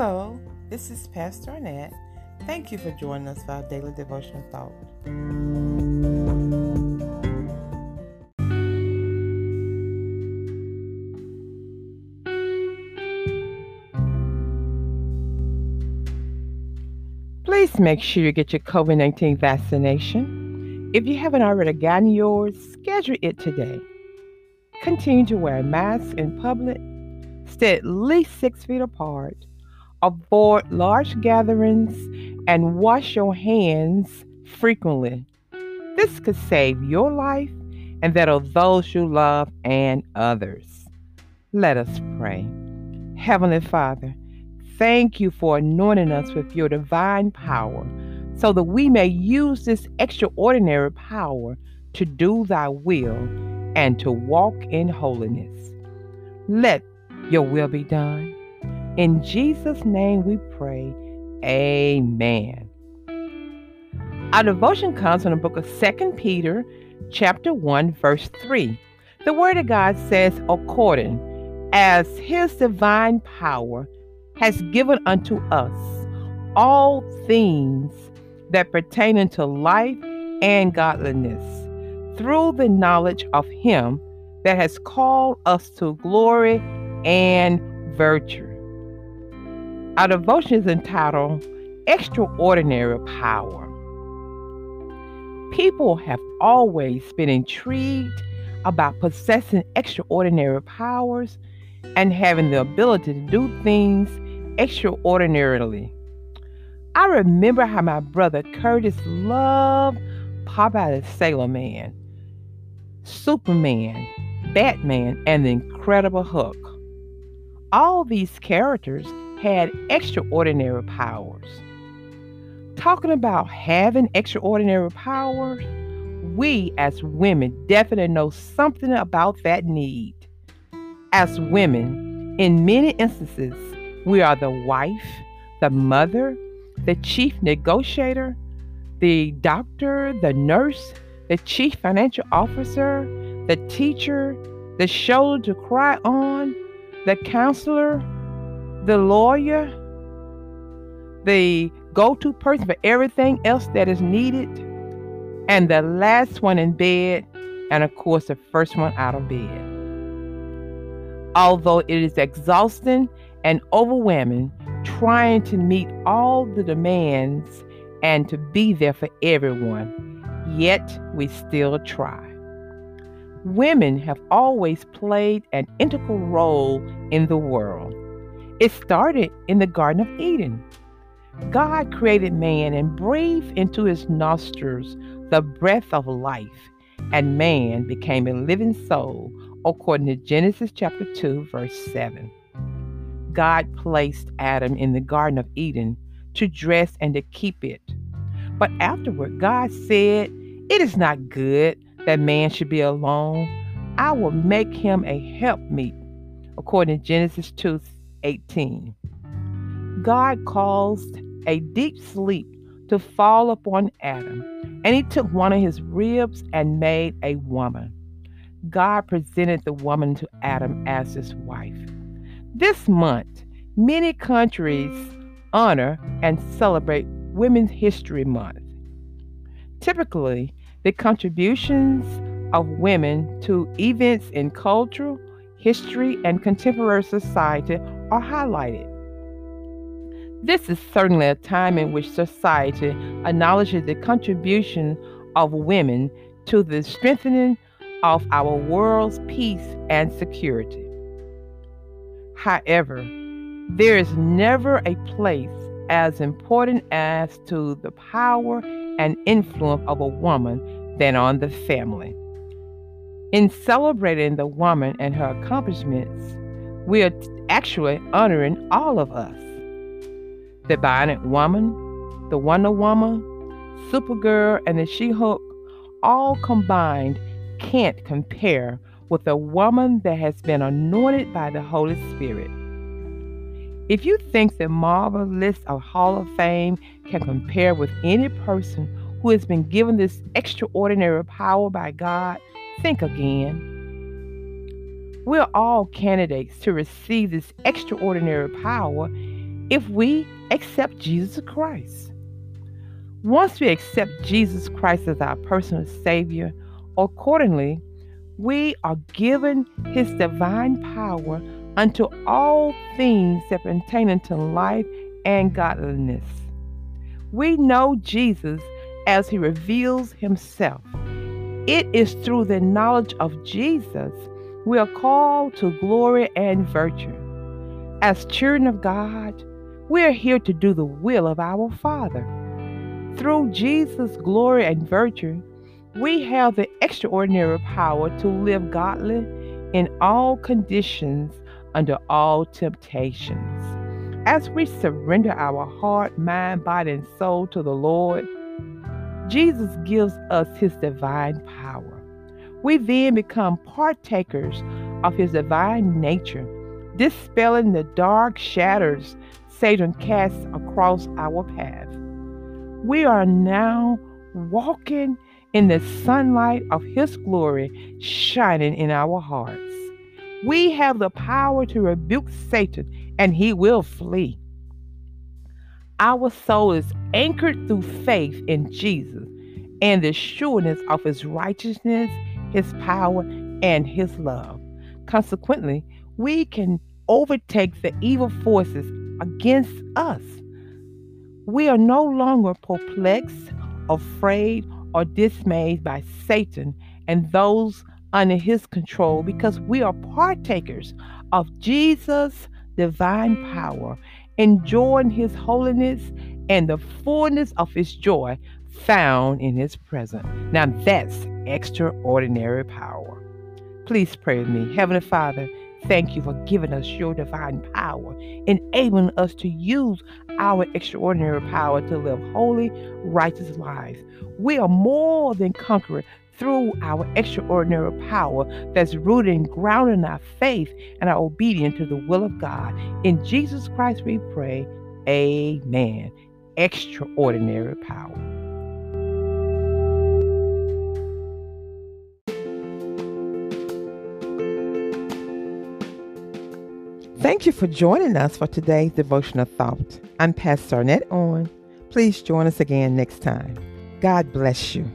Hello, this is Pastor Annette. Thank you for joining us for our daily devotional thought. Please make sure you get your COVID-19 vaccination. If you haven't already gotten yours, schedule it today. Continue to wear a mask in public. Stay at least 6 feet apart. Avoid large gatherings and wash your hands frequently. This could save your life and that of those you love and others. Let us pray. Heavenly Father, thank you for anointing us with your divine power so that we may use this extraordinary power to do thy will and to walk in holiness. Let your will be done. In Jesus' name we pray, amen. Our devotion comes from the book of 2 Peter, chapter 1, verse 3. The word of God says, according as his divine power has given unto us all things that pertain unto life and godliness, through the knowledge of him that has called us to glory and virtue. Our devotion is entitled, Extraordinary Power. People have always been intrigued about possessing extraordinary powers and having the ability to do things extraordinarily. I remember how my brother Curtis loved Popeye the Sailor Man, Superman, Batman, and the Incredible Hulk. All these characters had extraordinary powers. Talking about having extraordinary powers, we as women definitely know something about that need. As women, in many instances, we are the wife, the mother, the chief negotiator, the doctor, the nurse, the chief financial officer, the teacher, the shoulder to cry on, the counselor, the lawyer, the go-to person for everything else that is needed, and the last one in bed, and of course the first one out of bed. Although it is exhausting and overwhelming trying to meet all the demands and to be there for everyone, yet we still try. Women have always played an integral role in the world. It started in the Garden of Eden. God created man and breathed into his nostrils the breath of life, and man became a living soul, according to Genesis chapter 2, verse 7. God placed Adam in the Garden of Eden to dress and to keep it. But afterward, God said, "It is not good that man should be alone. I will make him a helpmeet," according to Genesis 2, 18. God caused a deep sleep to fall upon Adam, and he took one of his ribs and made a woman. God presented the woman to Adam as his wife. This month, many countries honor and celebrate Women's History Month. Typically, the contributions of women to events in cultural, history, and contemporary society are highlighted. This is certainly a time in which society acknowledges the contribution of women to the strengthening of our world's peace and security. However, there is never a place as important as to the power and influence of a woman than on the family. In celebrating the woman and her accomplishments, we are actually honoring all of us. The Bionic Woman, the Wonder Woman, Supergirl, and the She-Hulk, all combined, can't compare with a woman that has been anointed by the Holy Spirit. If you think the Marvel list of Hall of Fame can compare with any person who has been given this extraordinary power by God, think again. We're all candidates to receive this extraordinary power, if we accept Jesus Christ. Once we accept Jesus Christ as our personal Savior, accordingly, we are given His divine power unto all things that pertain unto life and godliness. We know Jesus as He reveals Himself. It is through the knowledge of Jesus we are called to glory and virtue. As children of God, we are here to do the will of our Father. Through Jesus' glory and virtue, we have the extraordinary power to live godly in all conditions, under all temptations. As we surrender our heart, mind, body, and soul to the Lord, Jesus gives us His divine power. We then become partakers of His divine nature, dispelling the dark shadows Satan casts across our path. We are now walking in the sunlight of His glory shining in our hearts. We have the power to rebuke Satan, and he will flee. Our soul is anchored through faith in Jesus and the sureness of His righteousness, His power, and His love. Consequently, we can overtake the evil forces against us. We are no longer perplexed, afraid, or dismayed by Satan and those under his control, because we are partakers of Jesus' divine power, enjoying His holiness and the fullness of His joy found in His presence. Now that's extraordinary power. Please pray with me. Heavenly Father, thank You for giving us Your divine power, enabling us to use our extraordinary power to live holy, righteous lives. We are more than conquerors through our extraordinary power that's rooted and grounded in our faith and our obedience to the will of God. In Jesus Christ we pray. Amen. Extraordinary power. Thank you for joining us for today's Devotional Thought. I'm Pastor Annette Owen. Please join us again next time. God bless you.